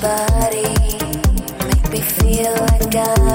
body, make me feel like I'm